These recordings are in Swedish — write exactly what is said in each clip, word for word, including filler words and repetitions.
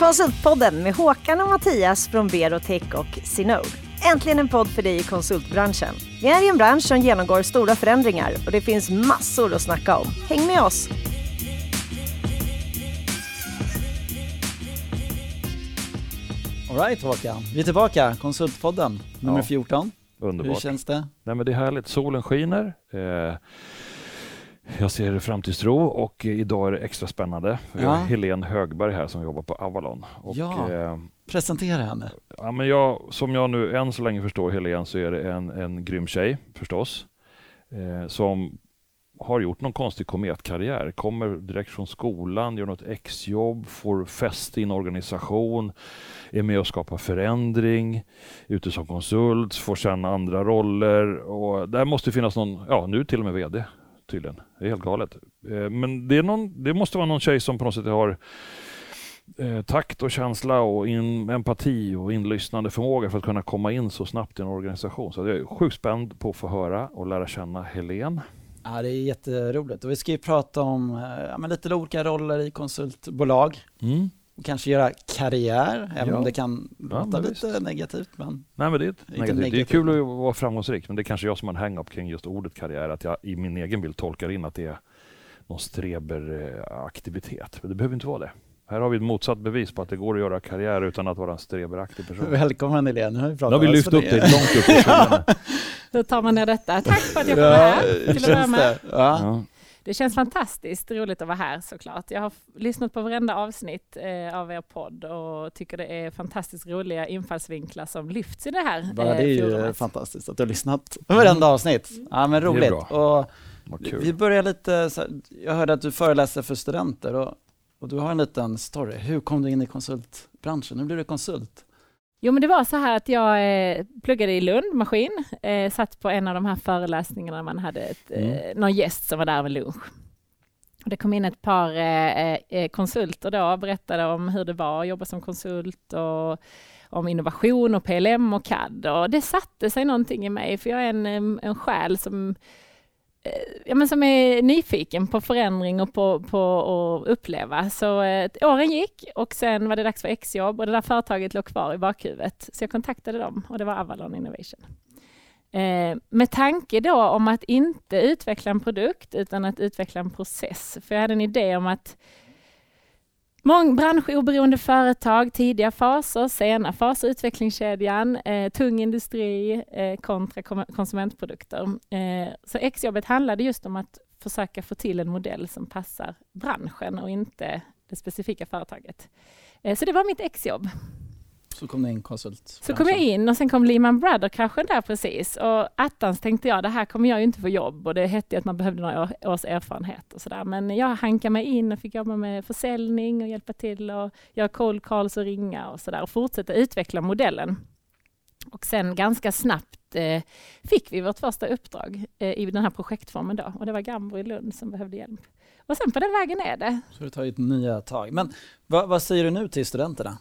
Konsultpodden med Håkan och Mattias från Berotech och Synod. Äntligen en podd för dig i konsultbranschen. Vi är i en bransch som genomgår stora förändringar och det finns massor att snacka om. Häng med oss! All right, Håkan. Vi är tillbaka. Konsultpodden nummer ja. fjorton. Underbart. Hur känns det? Nej, men det är härligt. Solen skiner. Eh... Jag ser framtidstro och idag är det extra spännande. Vi har ja. Helene Högberg här som jobbar på Avalon. Och ja, eh, presentera henne. Ja, men jag, som jag nu än så länge förstår Helene så är det en, en grym tjej förstås. Eh, som har gjort någon konstig kometkarriär. Kommer direkt från skolan, gör något exjobb, får fäst i en organisation. Är med och skapar förändring, ute som konsult, får känna andra roller. Och där måste finnas någon, ja nu till och med vd. Tydligen. Det är helt galet. Men det, är någon, det måste vara någon tjej som på något sätt har eh, takt och känsla och in, empati och inlyssnande förmåga för att kunna komma in så snabbt i en organisation. Så jag är sjukt spänd på att få höra och lära känna Helene. Ja, det är jätteroligt. Och vi ska ju prata om ja, men lite olika roller i konsultbolag. Mm. Kanske göra karriär, även ja. om det kan låta ja, lite visst. negativt. Men Nej, men det, är inte negativt. negativt. Det är kul att vara framgångsrik, men det är kanske jag som har en hang-up kring just ordet karriär, att jag i min egen bild tolkar in att det är någon streberaktivitet. Men det behöver inte vara det. Här har vi ett motsatt bevis på att det går att göra karriär utan att vara en streberaktig person. Välkommen Helene, nu har vi pratat. Nu har vi lyft upp det långt upp. I Då tar man ner detta. Tack för att jag kom här. Till att med. Ja. Ja. Det känns fantastiskt roligt att vara här såklart. Jag har f- lyssnat på varenda avsnitt eh, av er podd och tycker det är fantastiskt roliga infallsvinklar som lyfts i det här. Eh, det är ju eh, fantastiskt att du har lyssnat på varenda avsnitt. Mm. Ja, men roligt. Och vi börjar lite, så här, jag hörde att du föreläser för studenter och, och du har en liten story. Hur kom du in i konsultbranschen? Nu blir du konsult. Jo, men det var så här att jag eh, pluggade i Lund, maskin. Eh, satt på en av de här föreläsningarna man hade ett, eh, mm. någon gäst som var där med lunch. Och det kom in ett par eh, konsulter då och berättade om hur det var att jobba som konsult och om innovation och P L M och C A D. Och det satte sig någonting i mig för jag är en, en själ som... Ja, men som är nyfiken på förändring och på, på att uppleva. Så eh, åren gick och sen var det dags för exjobb och det där företaget låg kvar i bakhuvudet. Så jag kontaktade dem och det var Avalon Innovation. Eh, med tanke då om att inte utveckla en produkt utan att utveckla en process. För jag hade en idé om att många branschoberoende företag, tidiga faser, sena faser, utvecklingskedjan, eh, tung industri eh, kontra kom- konsumentprodukter. Eh, så exjobbet handlade just om att försöka få till en modell som passar branschen och inte det specifika företaget. Eh, så det var mitt exjobb. Så kom det in konsult. Så kom jag in och sen kom Lehman Brothers kraschen där precis. Och attans tänkte jag, det här kommer jag ju inte få jobb. Och det hette att man behövde några års erfarenhet och sådär. Men jag hankade mig in och fick jobba med försäljning och hjälpa till och göra cold calls och ringa och sådär. Och fortsätta utveckla modellen. Och sen ganska snabbt eh, fick vi vårt första uppdrag eh, i den här projektformen då. Och det var Gambro i Lund som behövde hjälp. Och sen på den vägen är det. Så du tar ett nya tag. Men vad, vad säger du nu till studenterna?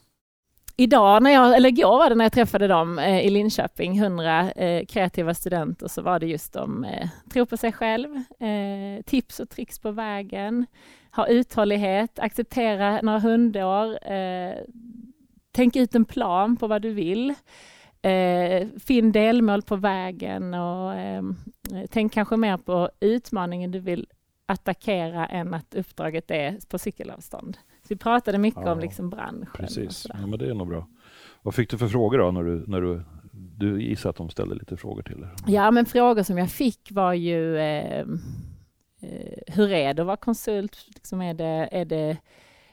Idag, när jag, eller igår var det när jag träffade dem eh, i Linköping, hundra eh, kreativa studenter, så var det just de eh, tror på sig själv, eh, tips och tricks på vägen, ha uthållighet, acceptera några hundår, eh, tänk ut en plan på vad du vill, eh, finn delmål på vägen och eh, tänk kanske mer på utmaningen du vill attackera än att uppdraget är på cykelavstånd. Vi pratade mycket ja, om liksom branschen. Precis, ja, men det är nog bra. Vad fick du för frågor då när du, när du, du gissade att de ställde lite frågor till dig? Ja, men frågor som jag fick var ju eh, hur är det att vara konsult? Liksom är, det, är det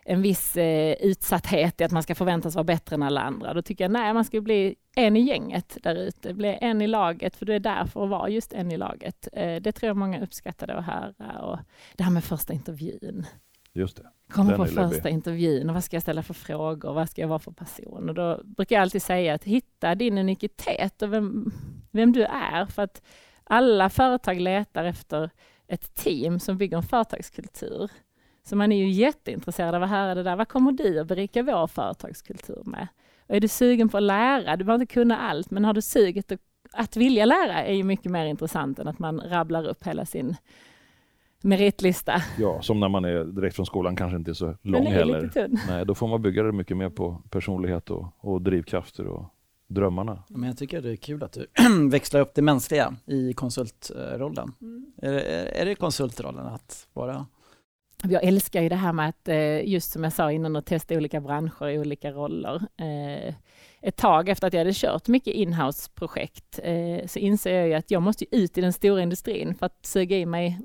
en viss eh, utsatthet i att man ska förväntas vara bättre än alla andra? Då tycker jag nej, man ska bli en i gänget där ute. Bli en i laget, för du är där för att vara just en i laget. Eh, det tror jag många uppskattade att höra. Och det här med första intervjun. Just det. Kommer på första intervjun och vad ska jag ställa för frågor och vad ska jag vara för person? Och då brukar jag alltid säga att hitta din unikitet och vem, vem du är. För att alla företag letar efter ett team som bygger en företagskultur. Så man är ju jätteintresserad av vad här är det där. Vad kommer du att berika vår företagskultur med? Och är du sugen på att lära? Du behöver inte kunna allt, men har du suget att, att vilja lära är ju mycket mer intressant än att man rabblar upp hela sin meritlista. Ja, som när man är direkt från skolan kanske inte är så lång är heller. Nej, då får man bygga det mycket mer på personlighet och, och drivkrafter och drömmarna. Men jag tycker det är kul att du växlar upp det mänskliga i konsultrollen. Mm. Är, är, är det konsultrollen att vara? Jag älskar ju det här med att, just som jag sa innan, att testa olika branscher i olika roller. Ett tag efter att jag hade kört mycket inhouse-projekt så inser jag ju att jag måste ut i den stora industrin för att suga i mig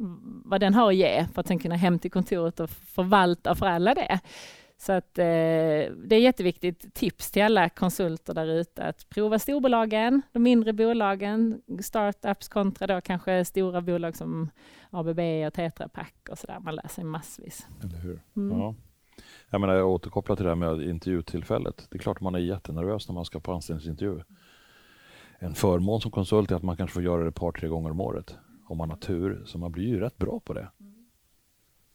vad den har att ge, för att sen kunna hem till kontoret och förvalta och förädla det. Så att eh, det är jätteviktigt tips till alla konsulter där ute att prova storbolagen, de mindre bolagen, startups kontra då kanske stora bolag som A B B och Tetra Pak och sådär. Man lär sig massvis. Eller hur? Mm. Ja. Jag menar, jag återkopplar till det här med intervjutillfället. Det är klart man är jättenervös när man ska på anställningsintervju. En förmån som konsult är att man kanske får göra det ett par, tre gånger om året. Om man har tur, så man blir ju rätt bra på det.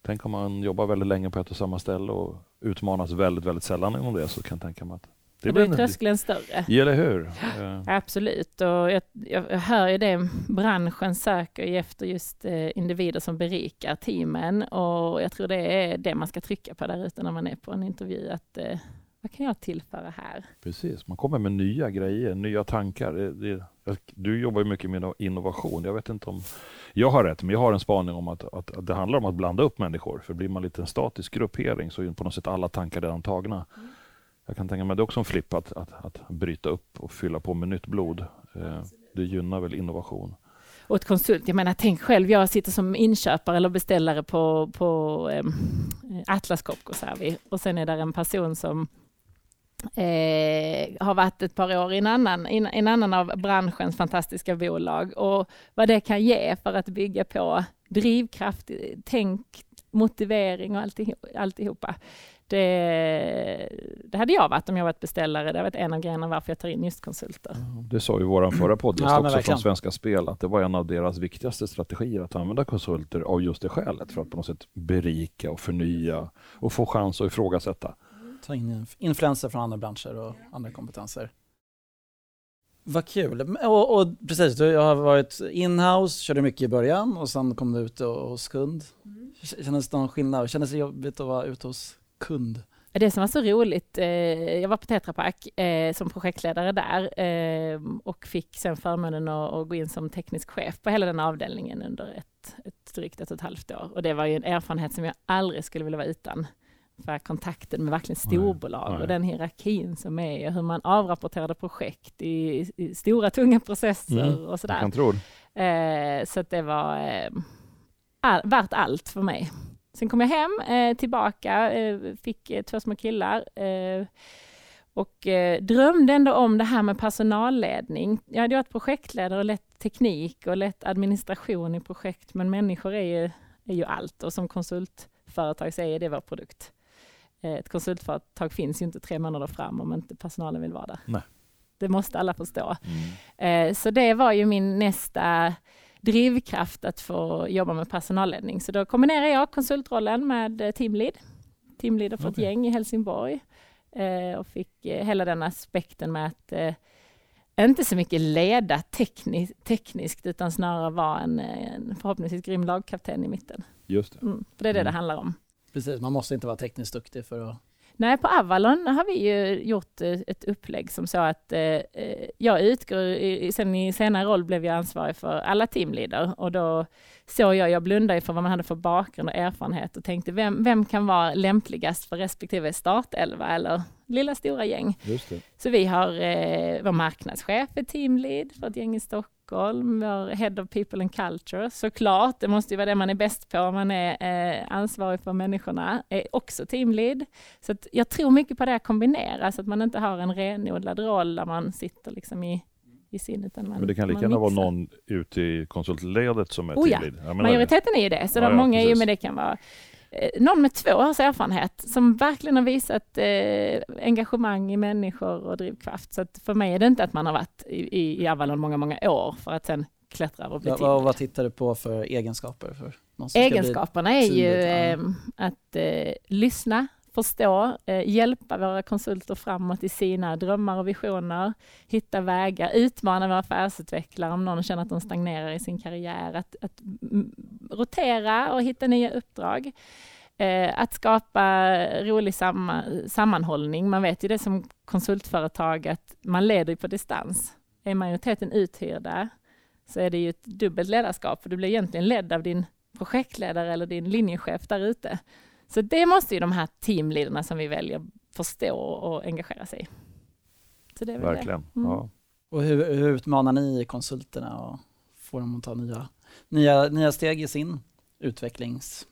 Tänk om man jobbar väldigt länge på ett och samma ställe och utmanas väldigt, väldigt sällan inom det, så kan jag tänka mig att det blir tröskeln större. Ja, eller hur? Ja, absolut. Och jag, jag hör ju det, branschen söker ju efter just individer som berikar teamen, och jag tror det är det man ska trycka på där ute när man är på en intervju, att vad kan jag tillföra här? Precis, man kommer med nya grejer, nya tankar. Det, det, du jobbar ju mycket med innovation. Jag vet inte om jag har rätt, men jag har en spaning om att, att, att det handlar om att blanda upp människor. För blir man lite en statisk gruppering så är på något sätt alla tankar redan tagna. Mm. Jag kan tänka mig att det är också en flipp att, att, att bryta upp och fylla på med nytt blod. Eh, det gynnar väl innovation. Och ett konsult, jag menar, tänk själv, jag sitter som inköpare eller beställare på, på eh, Atlas Copco, så här vi. Och sen är där en person som Eh, har varit ett par år i en annan, i en annan av branschens fantastiska bolag, och vad det kan ge för att bygga på drivkraft, tänk, motivering och alltihopa. Det, det hade jag varit om jag varit beställare. Det har varit en av grejerna varför jag tar in just konsulter. Det sa ju våran förra podcast ja, också från Svenska Spel, att det var en av deras viktigaste strategier att använda konsulter av just det skälet, för att på något sätt berika och förnya och få chans att ifrågasätta. Ta in influenser från andra branscher och andra kompetenser. Vad kul. Och, och precis, jag har varit inhouse, körde mycket i början och sen kom du ut hos kund. Kändes det någon skillnad? Kändes det jobbigt att vara ute hos kund? Det som var så roligt, eh, jag var på Tetra Pak eh, som projektledare där eh, och fick sen förmånen att, att gå in som teknisk chef på hela den avdelningen under ett, ett drygt ett och ett halvt år. Och det var ju en erfarenhet som jag aldrig skulle vilja vara utan. För kontakten med verkligen storbolag nej, och nej. den hierarkin som är, hur man avrapporterade projekt i, i stora tunga processer mm, och sådär. Eh, så att det var eh, all, värt allt för mig. Sen kom jag hem, eh, tillbaka, eh, fick eh, två små killar eh, och eh, drömde ändå om det här med personalledning. Jag hade varit projektledare och lett teknik och lett administration i projekt, men människor är ju, är ju allt, och som konsultföretag säger det var produkt. Ett konsultföretag finns ju inte tre månader fram om inte personalen vill vara där. Nej. Det måste alla förstå. Mm. Så det var ju min nästa drivkraft, att få jobba med personalledning. Så då kombinerar jag konsultrollen med teamlead. Teamleader för okay. ett gäng i Helsingborg. Och fick hela den aspekten med att inte så mycket leda teknis- tekniskt utan snarare vara en, en förhoppningsvis grym lagkapten i mitten. Just det. Mm, för det är det mm. det handlar om. Precis, man måste inte vara tekniskt duktig för att... Nej, på Avalon har vi ju gjort ett upplägg som så att eh, jag utgår, sen i senare roll blev jag ansvarig för alla teamleader, och då såg jag, jag blundade för vad man hade för bakgrund och erfarenhet och tänkte vem, vem kan vara lämpligast för respektive startelva eller lilla stora gäng. Just det. Så vi har eh, vår marknadschef är teamlead för ett gäng i Stockholm, vår head of people and culture, såklart, det måste ju vara det man är bäst på, man är eh, ansvarig för människorna, är också teamlead. Så att jag tror mycket på det här kombinera, så att man inte har en renodlad roll där man sitter liksom i i sin, utan man, men det kan lika gärna vara någon ute i konsultledet som är oh, teamlead. Ja. Majoriteten är ju det, så ja, de ja, många precis. Är ju, men det kan vara någon med två års erfarenhet som verkligen har visat eh, engagemang i människor och drivkraft. Så att för mig är det inte att man har varit i, i Avalon många, många år för att sen klättra och bli ja, vad, vad tittar du på för egenskaper? För någon som Egenskaperna är ju eh, att eh, lyssna, förstå, eh, hjälpa våra konsulter framåt i sina drömmar och visioner, hitta vägar, utmana våra affärsutvecklare om någon känner att de stagnerar i sin karriär, att, att rotera och hitta nya uppdrag. Eh, att skapa rolig samma, sammanhållning. Man vet ju det som konsultföretag att man leder på distans. Är majoriteten uthyrda så är det ju ett dubbelt ledarskap. För du blir egentligen ledd av din projektledare eller din linjechef där ute. Så det måste ju de här teamledarna som vi väljer förstå och engagera sig i. Så det är väl verkligen. Det. Mm. Ja. Och hur, hur utmanar ni konsulterna och får dem att ta nya, nya, nya steg i sin utvecklings...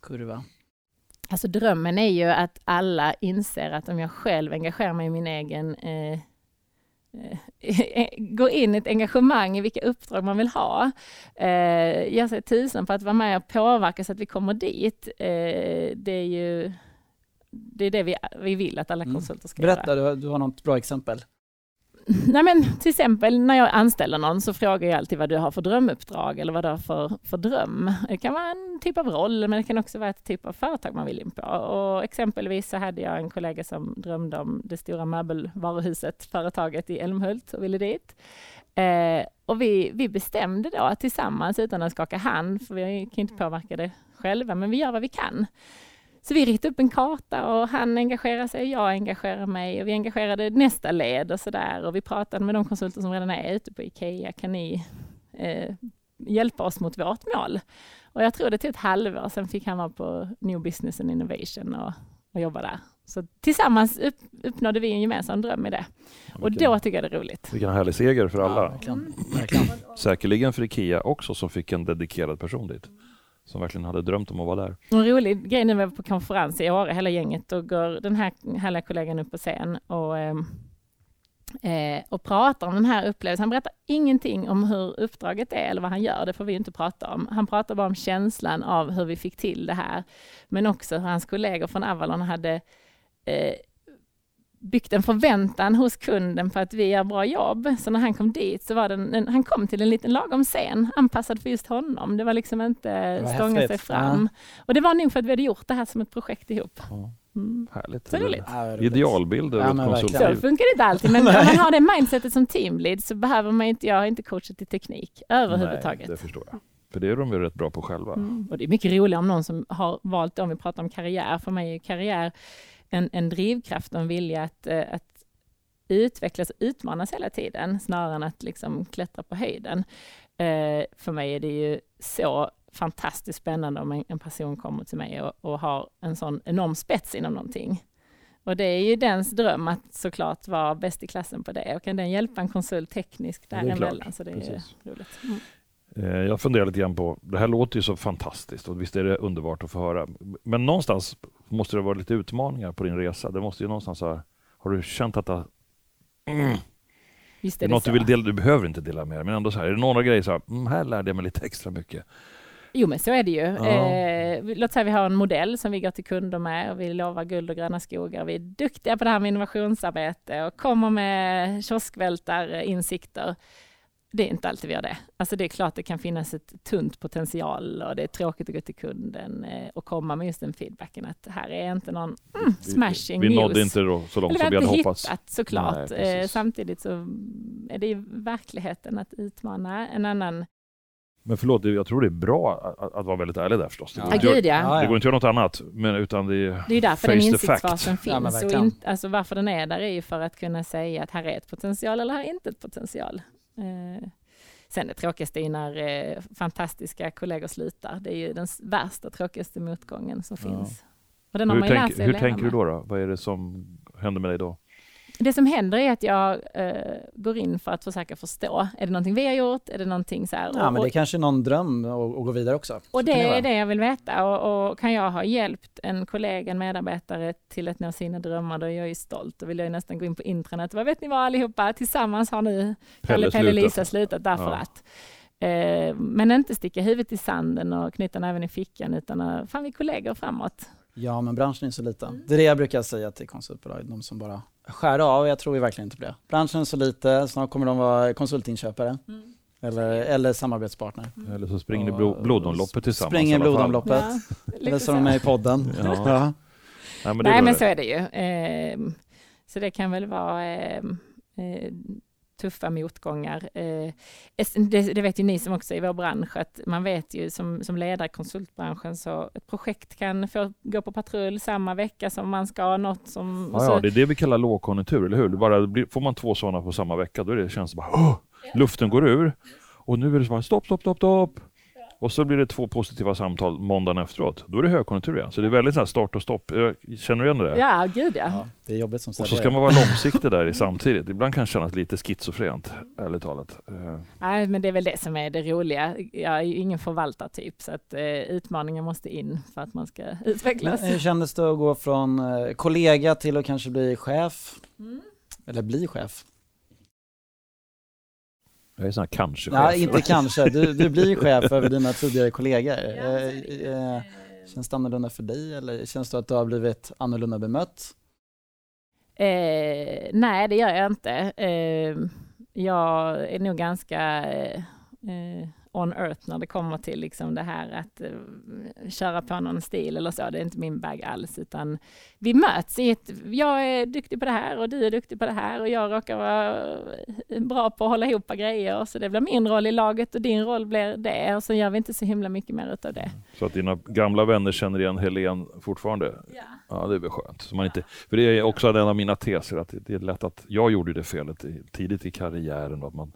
kurva. Alltså drömmen är ju att alla inser att om jag själv engagerar mig i min egen eh, eh, går in i ett engagemang i vilka uppdrag man vill ha, eh, jag säger tusen för att vara med och påverka så att vi kommer dit, eh, det är ju det, är det vi, vi vill att alla konsulter ska mm. Berätta, göra. Du, du har något bra exempel. Nej, men till exempel när jag anställer någon så frågar jag alltid vad du har för drömuppdrag eller vad du har för, för dröm. Det kan vara en typ av roll, men det kan också vara ett typ av företag man vill in på. Och exempelvis så hade jag en kollega som drömde om det stora möbelvaruhuset, företaget i Elmhult, och ville dit. Eh, och vi, vi bestämde då tillsammans utan att skaka hand, för vi kan inte påverka det själva, men vi gör vad vi kan. Så vi rittade upp en karta och han engagerar sig och jag engagerar mig. Och vi engagerade nästa led och sådär. Och vi pratade med de konsulter som redan är ute på IKEA. Kan ni eh, hjälpa oss mot vårt mål? Och jag tror det till ett halvår. Sen fick han vara på New Business and Innovation och, och jobba där. Så tillsammans upp, uppnådde vi en gemensam dröm i det. Och då tycker jag det är roligt. Vilken härlig seger för alla. Ja, verkligen. Verkligen. Säkerligen för IKEA också som fick en dedikerad person dit. Som verkligen hade drömt om att vara där. En rolig grej när vi var på konferens i år, hela gänget, och går den här härliga kollegan upp på scen och, eh, och pratar om den här upplevelsen. Han berättar ingenting om hur uppdraget är eller vad han gör, det får vi inte prata om. Han pratar bara om känslan av hur vi fick till det här, men också hur hans kollegor från Avalon hade eh, byggt en förväntan hos kunden på att vi gör bra jobb. Så när han kom dit så var den, en, han kom till en liten lagom scen anpassad för just honom. Det var liksom inte var stånga häftigt. Sig fram. Ja. Och det var nog för att vi hade gjort det här som ett projekt ihop. Ja. Mm. Härligt. Så roligt. Ja, idealbilder. Ja, så funkar det inte alltid. Men om man har det mindsetet som teamlead så behöver man inte, jag har inte coachat i teknik överhuvudtaget. Nej, det förstår jag. För det är de ju rätt bra på själva. Mm. Och det är mycket roligare om någon som har valt, om vi pratar om karriär, för mig är karriär En, en drivkraft och en vilja att, att utvecklas och utmanas hela tiden snarare än att liksom klättra på höjden. Eh, för mig är det ju så fantastiskt spännande om en, en person kommer till mig och, och har en sån enorm spets inom någonting. Och det är ju dens dröm att såklart vara bäst i klassen på det. Och kan den hjälpa en konsult tekniskt däremellan så det är Precis. Roligt. Mm. Jag funderar lite grann på, det här låter ju så fantastiskt och visst är det underbart att få höra. Men någonstans måste det vara lite utmaningar på din resa. Det måste ju någonstans ha, har du känt att det, mm, visst är det något så. Du vill dela, du behöver inte dela med dig. Men ändå så här, är det några grejer så här, mm, här lärde jag mig lite extra mycket. Jo, men så är det ju. Ja. Eh, låt säga vi har en modell som vi går till kunder med och vi lovar guld och gröna skogar. Vi är duktiga på det här med innovationsarbete och kommer med kioskvältarinsikter. Det är inte alltid vi gör det. Alltså det är klart det kan finnas ett tunt potential och det är tråkigt att gå till kunden och komma med just den feedbacken att här är inte någon mm, smashing vi, vi, vi news. Vi nådde inte då så långt som vi hade hoppats. Hittat, såklart. Nej, eh, samtidigt så är det ju verkligheten att utmana en annan. Men förlåt, jag tror det är bra att, att vara väldigt ärlig där förstås. Det går, ja. Inte, Gud, ja. Gör, det går inte att göra något annat. Men utan det, det är ju därför den insiktsfasen finns. Ja, och in, alltså varför den är där är ju för att kunna säga att här är ett potential eller här är inte ett potential. Eh, sen det tråkigaste är när eh, fantastiska kollegor slutar. Det är ju den värsta, tråkigaste motgången som ja. finns. Och den hur har man tänk, hur tänker du då, då? Vad är det som händer med dig då? Det som händer är att jag eh, går in för att försöka förstå. Är det någonting vi har gjort? Är det någonting så här? Ja, men det är kanske någon dröm att, att gå vidare också. Och det är det jag vill veta. Och, och kan jag ha hjälpt en kollega, en medarbetare till att nå sina drömmar, då är jag ju stolt. Då vill jag ju nästan gå in på intranet. Vad vet ni vad allihopa? Tillsammans har ni Pelle, Pelle och Lisa slutat därför ja. att. Eh, men inte sticka huvudet i sanden och knyta näven i fickan utan fan vi kollegor framåt. Ja, men branschen är så liten. Det är det jag brukar säga till konsultbolag, de som bara skär av, jag tror vi verkligen inte på det. Branschen är så lite, snart kommer de vara konsultinköpare mm. eller, eller samarbetspartner. Mm. Eller så springer och, blodomloppet tillsammans. Springer blodomloppet, ja, eller så de är i podden. Ja. Ja. Ja, men nej, men det. Så är det ju. Eh, så det kan väl vara eh, eh, tuffa motgångar. Eh, det, det vet ju ni som också är i vår bransch, att man vet ju som, som ledare i konsultbranschen, så ett projekt kan få, gå på patrull samma vecka som man ska ha något som... Ja, så, ja, det är det vi kallar lågkonjunktur, eller hur? Bara, blir, får man två sådana på samma vecka, då är det, känns det bara, oh, luften går ur. Och nu är det så här, stopp, stopp, stopp, stopp. Och så blir det två positiva samtal måndagen efteråt. Då är det högkonjunktur igen. Så det är väldigt så här start och stopp. Känner du igen det? Ja, gud ja. Ja, det är jobbigt som och så ska man vara långsiktig där i samtidigt. Ibland kan det kännas lite schizofrent, ärligt talat. Nej, men det är väl det som är det roliga. Jag är ju ingen förvaltartyp, så att eh, utmaningen måste in för att man ska utvecklas. Hur kändes det att gå från eh, kollega till att kanske bli chef? Mm. Eller bli chef? Jag är sån här kanske chef. Nej, inte kanske. Du, du blir chef över dina tidigare kollegor. Ja, eh, eh, känns det annorlunda för dig? Eller känns det att du har blivit annorlunda bemött? Eh, nej, det gör jag inte. Eh, jag är nog ganska eh, on earth när det kommer till liksom det här att eh, köra på någon stil eller så. Det är inte min bag alls. Utan vi möts i ett, jag är duktig på det här och du är duktig på det här och jag råkar vara bra på att hålla ihop grejer, så det blir min roll i laget och din roll blir det, och så gör vi inte så himla mycket mer utav det. Så att dina gamla vänner känner igen Helene fortfarande? Ja. Ja, det är väl skönt. Så man inte, för det är också en av mina teser, att det är lätt att jag gjorde det felet tidigt i karriären, att man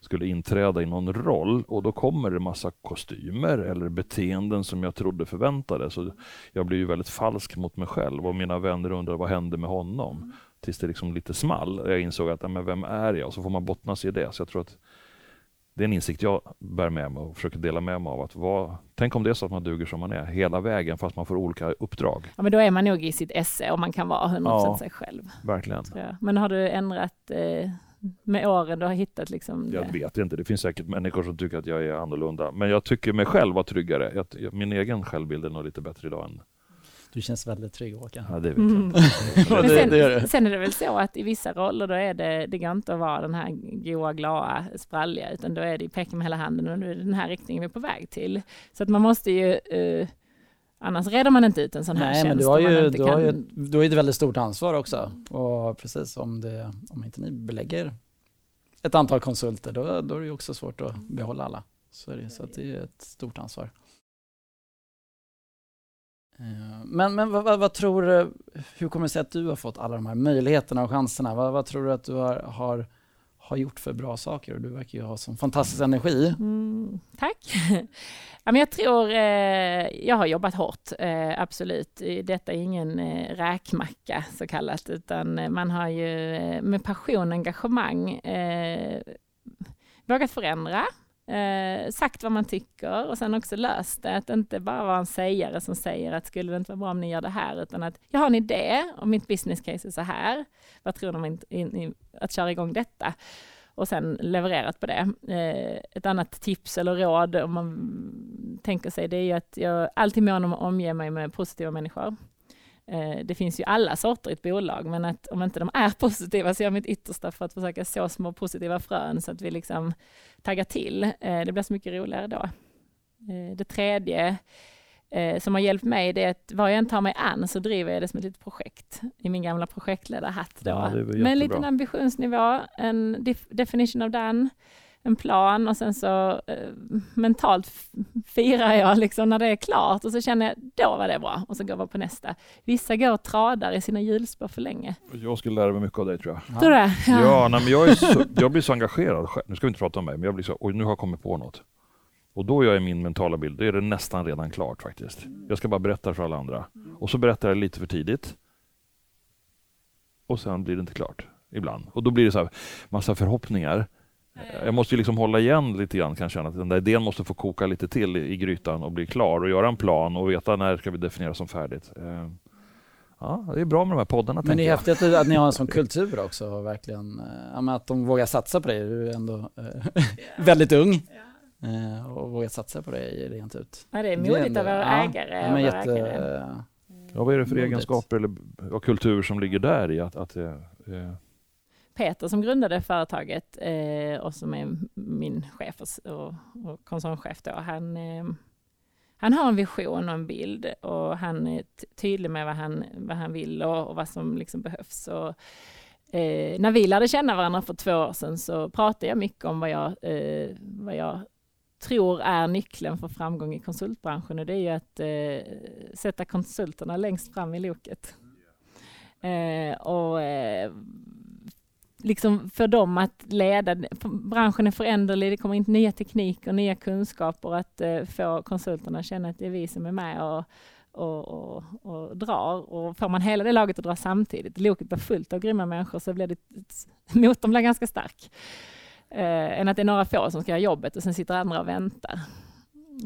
skulle inträda i någon roll och då kommer det massa kostymer eller beteenden som jag trodde förväntade, så jag blir ju väldigt falsk mot mig själv och mina vänner undrar vad hände med honom. Mm. Tills det liksom lite small. Jag insåg att, men vem är jag? Och så får man bottna sig i det. Så jag tror att det är en insikt jag bär med mig och försöker dela med mig av. Att vad, tänk om det är så att man duger som man är hela vägen fast man får olika uppdrag. Ja, men då är man nog i sitt esse och man kan vara hundra procent ja, sig själv. Verkligen. Men har du ändrat eh, med åren? Du har hittat liksom... Jag det. vet inte. Det finns säkert människor som tycker att jag är annorlunda. Men jag tycker mig själv vara tryggare. Jag, min egen självbild är nog lite bättre idag än... Du känns väldigt trygg, Håkan. Ja, det vet jag. Mm. sen, sen är det väl så att i vissa roller då är det, det går inte att vara den här goa, glada, spralliga, utan då är det peka med hela handen och nu är det den här riktningen vi är på väg till. Så att man måste ju, eh, annars reder man inte ut en sån här tjänst. Nej, men du har ju, du kan... har ju, du har ju ett väldigt stort ansvar också. Och precis, om, det, om inte ni belägger ett antal konsulter, då, då är det ju också svårt att behålla alla. Så, är det, så att det är ett stort ansvar. Men, men vad, vad, vad tror du, hur kommer det sig att du har fått alla de här möjligheterna och chanserna? Vad, vad tror du att du har, har, har gjort för bra saker? Och du verkar ju ha sån fantastisk energi. Mm, tack. Ja, men jag tror eh, jag har jobbat hårt, eh, absolut. Detta är ingen eh, räkmacka så kallat, utan man har ju eh, med passion och engagemang eh, vågat förändra. Eh, sagt vad man tycker och sen också löst det, att inte bara vara en sägare som säger att skulle det inte vara bra om ni gör det här, utan att jag har en idé och mitt business case är så här, vad tror ni om in, in, att köra igång detta, och sen levererat på det. Eh, ett annat tips eller råd om man tänker sig, det är ju att jag alltid mån om att omge mig med positiva människor. Det finns ju alla sorter i ett bolag, men att om inte de är positiva så gör jag mitt yttersta för att försöka så små positiva frön så att vi liksom taggar till. Det blir så mycket roligare då. Det tredje som har hjälpt mig, det är att vad jag än tar mig an så driver jag det som ett litet projekt i min gamla projektledarhatt. Ja, med en liten ambitionsnivå, en definition of done, en plan, och sen så eh, mentalt firar jag liksom när det är klart, och så känner jag, då var det bra, och så går vi på nästa. Vissa går och tradar i sina hjulspår för länge. Jag skulle lära mig mycket av dig, tror jag. Tror du? Ja, ja, nej, men jag, är så, jag blir så engagerad. Nu ska vi inte prata om mig, men jag blir så, och nu har jag kommit på något. Och då gör jag min mentala bild, då är det nästan redan klart faktiskt. Jag ska bara berätta för alla andra. Och så berättar jag lite för tidigt. Och sen blir det inte klart, ibland. Och då blir det så här, massa förhoppningar. Jag måste ju liksom hålla igen lite grann, kanske, att den där idén måste få koka lite till i, i grytan och bli klar och göra en plan och veta när ska vi definiera som färdigt. Eh, ja, det är bra med de här poddarna. Men det är häftigt att ni har en sån kultur också, verkligen. Eh, att de vågar satsa på dig. Du är ändå eh, väldigt ung eh, och vågar satsa på dig rent ut. Ja, det är modigt av våra ägare. Ja, men jätte, ägare. Ja, vad är det för modigt. Egenskaper eller, och kultur som ligger där i att... att eh, Peter som grundade företaget eh, och som är min chef och, och koncernchef då, han, eh, han har en vision och en bild och han är tydlig med vad han, vad han vill och, och vad som liksom behövs. Och, eh, när vi lärde känna varandra för två år sedan så pratade jag mycket om vad jag, eh, vad jag tror är nyckeln för framgång i konsultbranschen. Och det är ju att eh, sätta konsulterna längst fram i loket. Eh, och eh, liksom för dem att leda, branschen är föränderlig, det kommer inte nya teknik och nya kunskaper, att eh, få konsulterna att känna att det är vi som är med och, och, och, och drar, och får man hela det laget att dra samtidigt, loket blir fullt av grymma människor, så blir det, motorn blir ganska stark, eh, än att det är några få som ska göra jobbet och sen sitter andra och väntar,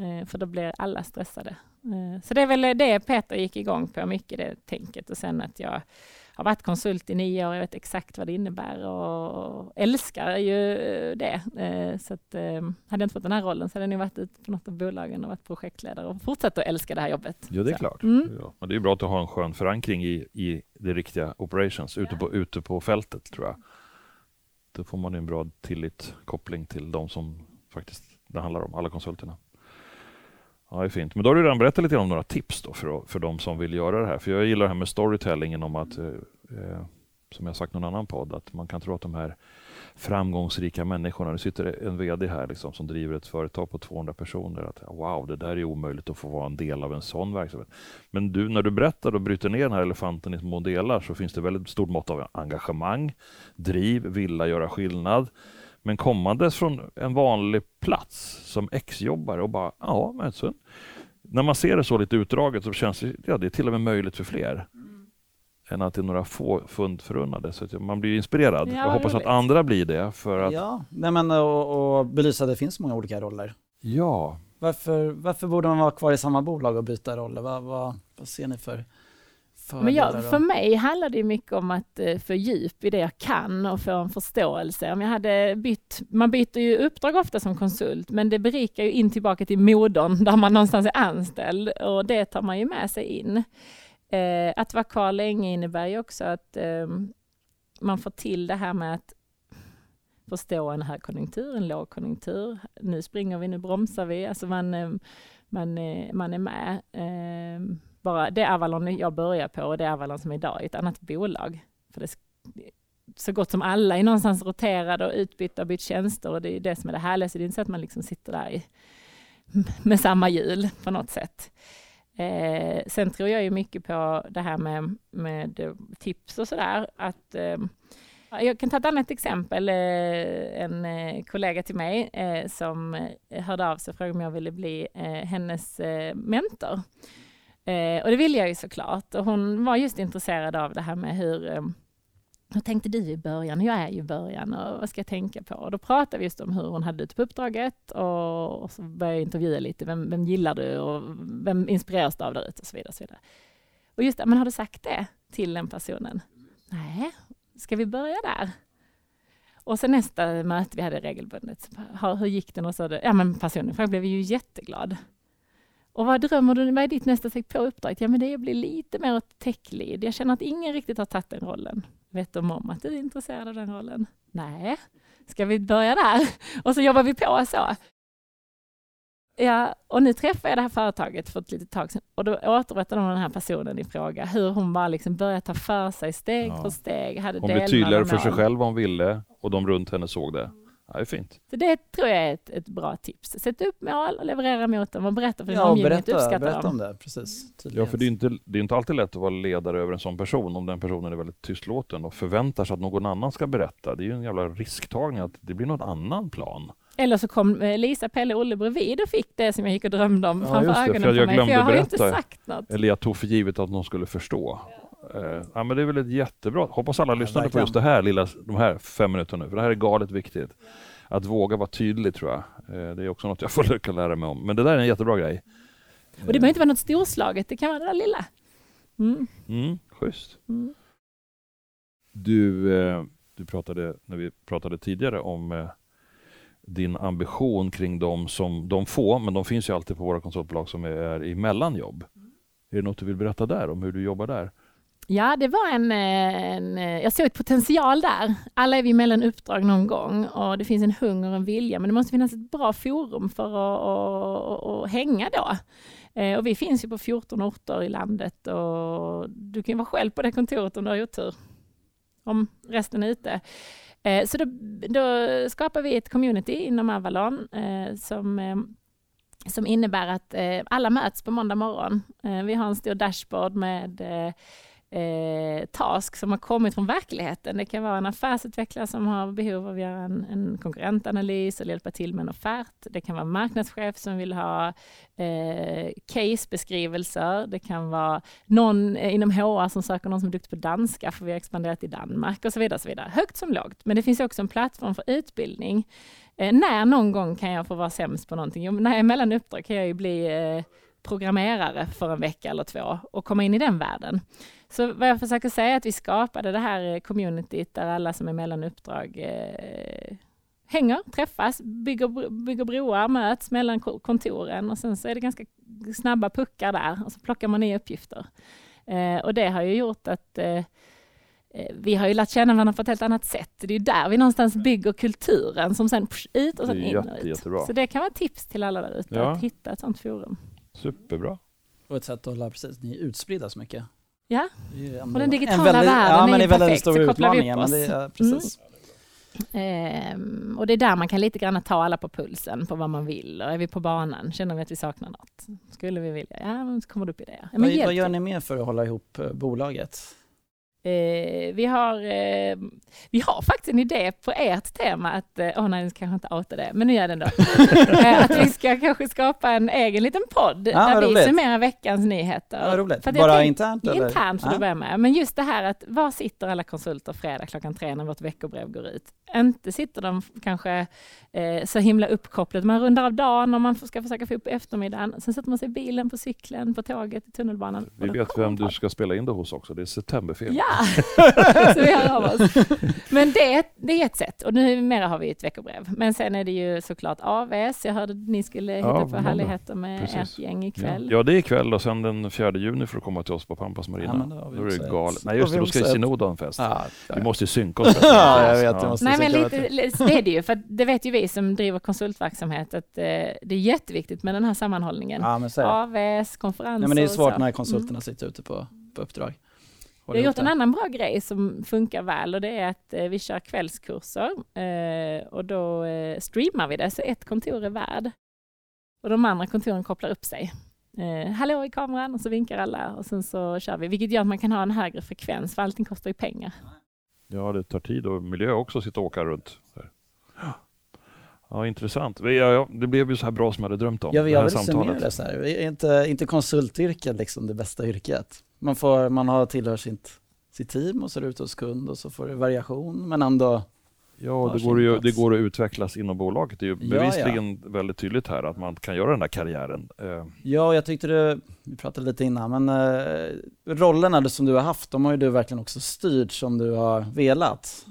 eh, för då blir alla stressade. Så det är väl det Peter gick igång på mycket, det tänket. Och sen att jag har varit konsult i nio år, jag vet exakt vad det innebär och älskar ju det. Så att, hade jag inte fått den här rollen så hade jag nog varit ute på något av bolagen och varit projektledare och fortsatt att älska det här jobbet. Ja, det är så. Klart. Mm. Ja. Men det är ju bra att ha en skön förankring i, i det riktiga operations, ja. ute, på, ute på fältet tror jag. Då får man en bra tillit, koppling till de som faktiskt det handlar om, alla konsulterna. Ja, det är fint. Men då har du redan berättat lite om några tips då för, för de som vill göra det här. För jag gillar det här med storytellingen om att, eh, som jag sagt någon annan podd, att man kan tro att de här framgångsrika människorna, det sitter en vd här liksom, som driver ett företag på tvåhundra personer, att wow, det där är omöjligt att få vara en del av en sån verksamhet. Men du, när du berättar och bryter ner den här elefanten i små delar, så finns det väldigt stort mått av engagemang, driv, vilja göra skillnad. Men kommandes från en vanlig plats som ex-jobbare och bara, ja, men så. När man ser det så lite utdraget så känns det, ja, det är till och med möjligt för fler. Mm. Än att det är några få fund förunnade. Så att man blir inspirerad. Ja, jag hoppas roligt. Att andra blir det. För att... Ja, nej, men, och, och belysa att det finns många olika roller. Ja. Varför, varför borde man vara kvar i samma bolag och byta roller? Vad, vad, vad ser ni för... Men jag, för mig handlar det mycket om att fördjupa i det jag kan och få en förståelse. Om jag hade bytt, man byter ju uppdrag ofta som konsult, men det berikar ju in tillbaka till modern där man någonstans är anställd, och det tar man ju med sig in. Eh, att vara kvar länge innebär ju också att eh, man får till det här med att förstå en här konjunktur, en lågkonjunktur. Nu springer vi, nu bromsar vi. Alltså man, man, man är med. Eh, Bara det Avalon jag börjar på och det Avalon som är idag är ett annat bolag. För det så gott som alla är någonstans roterade och utbytta och bytt tjänster, och det är det som är det härliga. Så det är inte så att man liksom sitter där i, med samma hjul på något sätt. Eh, sen tror jag ju mycket på det här med, med tips och sådär. Att, eh, jag kan ta ett annat exempel. En kollega till mig eh, som hörde av sig och frågade om jag ville bli eh, hennes eh, mentor. Eh, och det ville jag ju såklart, och hon var just intresserad av det här med hur, eh, hur tänkte du i början, jag är ju i början och vad ska jag tänka på? Och då pratade vi just om hur hon hade ut på uppdraget, och, och så började jag intervjua lite, vem, vem gillar du och vem inspireras du av där ute och så vidare. Och, så vidare. Och just det, men har du sagt det till den personen? Nej, ska vi börja där? Och sen nästa möte vi hade regelbundet, hur, hur gick den? Och så, ja men personen, för jag blev ju jätteglad. Och vad drömmer du med ditt nästa steg på uppdraget? Ja, men det blir lite mer ett tech-lead. Jag känner att ingen riktigt har tagit den rollen. Vet de om att du är intresserad av den rollen? Nej, ska vi börja där? Och så jobbar vi på så. Ja, och nu träffade jag det här företaget för ett litet tag sedan. Och då återberättade de den här personen i fråga. Hur hon bara liksom började ta för sig steg ja. för steg. Hade hon blev tydligare för sig själv vad hon ville. Och de runt henne såg det. Ja, det är fint. Så det tror jag är ett, ett bra tips. Sätt upp mål och leverera mot dem och berätta för din omgivning att du uppskattar dem. Ja, berätta om det. Precis. Ja, för det är, inte, det är inte alltid lätt att vara ledare över en sån person om den personen är väldigt tystlåten och förväntar sig att någon annan ska berätta. Det är ju en jävla risktagning att det blir någon annan plan. Eller så kom Lisa, Pelle och Olle bredvid och fick det som jag gick och drömde om ja, framför det, ögonen för, jag för mig. För jag har berätta, inte sagt något. Eller jag tog för givet att någon skulle förstå. Ja. Ja, men det är väl ett jättebra. Hoppas alla lyssnade på just det här lilla, de här fem minuterna nu, för det här är galet viktigt. Att våga vara tydlig tror jag. Det är också något jag får lycka lära mig om. Men det där är en jättebra grej. Och det behöver inte vara något storslaget, det kan vara det där lilla. Mm. Mm, schysst. Mm. Du, du pratade, när vi pratade tidigare om din ambition kring dem som de får, men de finns ju alltid på våra konsultbolag som är i mellanjobb. Är det något du vill berätta där om hur du jobbar där? Ja, det var en, en... Jag såg ett potential där. Alla är vi mellan uppdrag någon gång och det finns en hunger och en vilja, men det måste finnas ett bra forum för att, att, att, att hänga då. Eh, och vi finns ju på fjorton orter i landet och du kan ju vara själv på det kontoret om du har gjort tur. Om resten är ute. Eh, så då, då skapar vi ett community inom Avalon eh, som... Eh, som innebär att eh, alla möts på måndag morgon. Eh, vi har en stor dashboard med eh, eh, task som har kommit från verkligheten. Det kan vara en affärsutvecklare som har behov av att göra en, en konkurrentanalys eller hjälpa till med en offert. Det kan vara marknadschef som vill ha eh, casebeskrivelser. Det kan vara någon eh, inom H R som söker någon som är duktig på danska för vi har expanderat i Danmark och så vidare. Så vidare. Högt som lågt. Men det finns också en plattform för utbildning. Eh, när någon gång kan jag få vara sämst på någonting. Jo, när jag är mellan uppdrag kan jag ju bli eh, programmerare för en vecka eller två och komma in i den världen. Så vad jag försöker säga är att vi skapade det här communityt där alla som är mellan uppdrag eh, hänger, träffas, bygger, bygger broar, möts mellan kontoren och sen så är det ganska snabba puckar där och så plockar man ner uppgifter. Eh, och det har ju gjort att eh, vi har ju lärt känna varandra på ett helt annat sätt. Det är ju där vi någonstans bygger kulturen som sen psh, ut och sen in och ut. Jättebra. Så det kan vara tips till alla där ute ja. Att hitta ett sånt forum. Superbra. Och ett sätt att hålla precis, ni är utspridda så mycket. Ja, och den digitala väldigt, världen ja, är men ju perfekt så kopplar vi upp oss. Det är, precis. Mm. Ehm, och det är där man kan lite grann ta alla på pulsen på vad man vill. Och är vi på banan? Känner vi att vi saknar något? Skulle vi vilja? Ja, men så kommer du upp i det. Men vad, vad gör ni mer för att hålla ihop bolaget? Eh, vi, har, eh, vi har faktiskt en idé på ert tema att, åh eh, oh nej, jag kanske inte outa det, men nu gör den då eh, att vi ska kanske skapa en egen liten podd ah, där vi summerar veckans nyheter ah, att bara tänk, internt? Eller? Internt för ah. att börja med, men just det här att var sitter alla konsulter fredag klockan tre när vårt veckobrev går ut? Inte sitter de kanske eh, så himla uppkopplat, man rundar av dagen och man ska försöka få upp eftermiddagen, sen sätter man sig i bilen, på cykeln, på tåget, i tunnelbanan. Vi vet vem du ska spela in det hos också, det är septemberfilm. Ja. Så vi hör av oss. Men det, det är ett sätt. Och numera har vi ett veckobrev. Men sen är det ju såklart A V S. Jag hörde att ni skulle hitta ja, på härligheter med precis. Ett gäng ikväll. Ja. ja, det är ikväll och sen den fjärde juni får du komma till oss på Pampas Marina. Ja, då är det galet. Nej, just det. Då ska ju Synod ha en fest. Ja, vi måste ju synka oss. Ja, jag vet. Jag måste Nej, men lite, det är det ju. För det vet ju vi som driver konsultverksamhet att eh, det är jätteviktigt med den här sammanhållningen. Ja, men A V S, konferenser. Nej, men det är svårt när konsulterna mm. sitter ute på, på uppdrag. Jag har gjort en annan bra grej som funkar väl och det är att eh, vi kör kvällskurser eh, och då eh, streamar vi det så ett kontor är värd och de andra kontoren kopplar upp sig. Eh, hallå i kameran och så vinkar alla och sen så kör vi. Vilket gör att man kan ha en högre frekvens för allting kostar ju pengar. Ja, det tar tid och miljö också att sitta och åka runt. Ja. Ja, intressant. Det blev ju så här bra som jag hade drömt om. Ja, vi har väl summera det så här. Är inte, inte konsultyrket liksom det bästa yrket? Man, får, man har tillhör sitt, sitt team och så är det ut hos kund och så får det variation. Men ändå... Ja, det går, ju, det går att utvecklas inom bolaget. Det är ju bevisligen ja, ja. väldigt tydligt här att man kan göra den där karriären. Ja, jag tyckte du... Vi pratade lite innan, men eh, rollerna som du har haft, de har ju du verkligen också styrt som du har velat.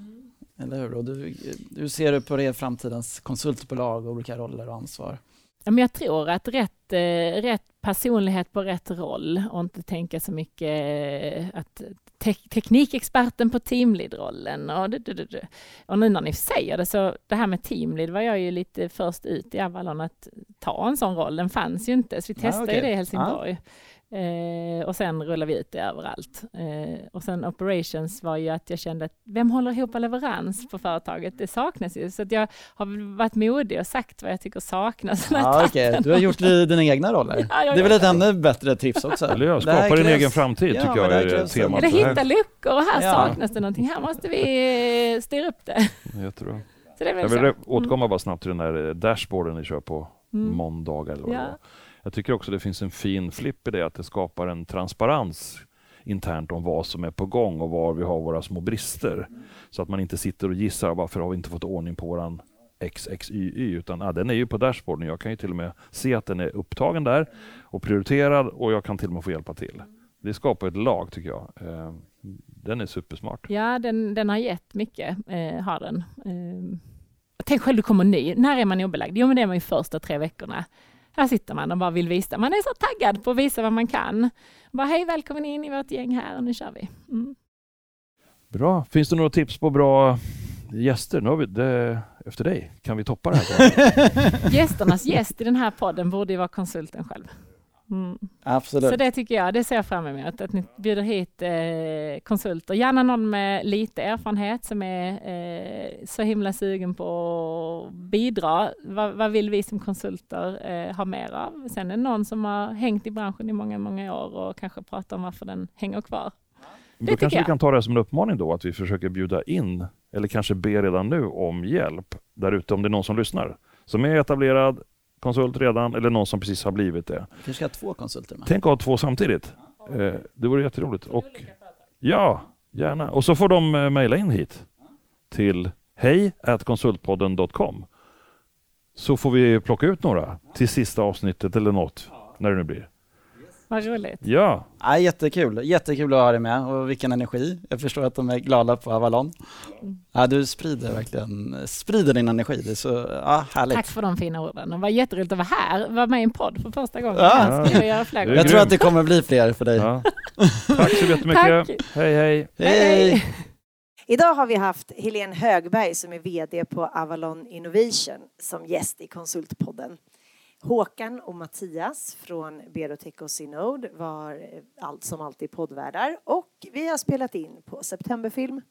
Eller hur? Och du, du ser på det framtidens konsultbolag och olika roller och ansvar. Ja, men jag tror att rätt, eh, rätt personlighet på rätt roll och inte tänka så mycket att te- teknikexperten på teamlead-rollen. Och, du, du, du. och nu när ni säger det så det här med teamlead var jag ju lite först ut i Avalon att ta en sån roll. Den fanns ju inte så vi testade ja, okay. det i Helsingborg. Ja. Eh, och sen rullade vi ut det överallt. Eh, och sen operations var ju att jag kände att vem håller ihop leverans på företaget? Det saknas ju. Så att jag har varit modig och sagt vad jag tycker saknas. Ja, okay. Du har gjort dina egna roller. Ja, det är väl ett ännu bättre tips också. Eller skapa din egen framtid ja, tycker jag är temat. Eller hitta luckor och här ja. saknas det någonting. Här måste vi styra upp det. Jättebra. Så det jag vill mm. återkomma bara snabbt till den här dashboarden ni kör på mm. måndagar. Eller ja. Jag tycker också det finns en fin flipp i det att det skapar en transparens internt om vad som är på gång och var vi har våra små brister. Mm. Så att man inte sitter och gissar varför har vi inte fått ordning på våran X X Y Y utan ah, den är ju på dashboarden. Jag kan ju till och med se att den är upptagen där och prioriterad och jag kan till och med få hjälpa till. Det skapar ett lag tycker jag. Eh, den är supersmart. Ja, den, den har gett mycket. Eh, har den. Eh, tänk själv du kommer ny. När är man obelagd? Jo men det är man ju första tre veckorna. Här sitter man och bara vill visa. Man är så taggad på att visa vad man kan. Bara hej, välkommen in i vårt gäng här och nu kör vi. Mm. Bra. Finns det några tips på bra gäster? Nu har vi det... Efter dig kan vi toppa det här. Gästernas gäst i den här podden borde ju vara konsulten själv. Mm. Absolut. Så det tycker jag, det ser jag fram emot, att ni bjuder hit eh, konsulter, gärna någon med lite erfarenhet som är eh, så himla sugen på att bidra. Va, vad vill vi som konsulter eh, ha mer av? Sen är det någon som har hängt i branschen i många, många år och kanske pratar om varför den hänger kvar. Det då kanske jag. Vi kan ta det som en uppmaning då, att vi försöker bjuda in, eller kanske be redan nu om hjälp där ute, om det är någon som lyssnar, som är etablerad konsult redan, eller någon som precis har blivit det. Kanske ska ha två konsulter med. Tänk att ha två samtidigt. Det vore jätteroligt. Och, ja, gärna. Och så får de mejla in hit till hej at konsultpodden dot com, så får vi plocka ut några till sista avsnittet eller något, när det nu blir. Vad roligt. Ja. Ja, jättekul. Jättekul att ha dig med, och vilken energi. Jag förstår att de är glada på Avalon. Ja, du sprider verkligen sprider din energi. Det är så, ja, härligt. Tack för de fina orden. Det var jätteroligt att vara här. Var med i en podd för första gången. Ja. Jag, göra fler gånger. Jag tror att det kommer bli fler för dig. Ja. Tack så jättemycket. Tack. Hej, hej. Hej, hej. Idag har vi haft Helene Högberg som är vd på Avalon Innovation som gäst i Konsultpodden. Håkan och Mattias från Berotech och Synod var allt som alltid poddvärdar, och vi har spelat in på Septemberfilm.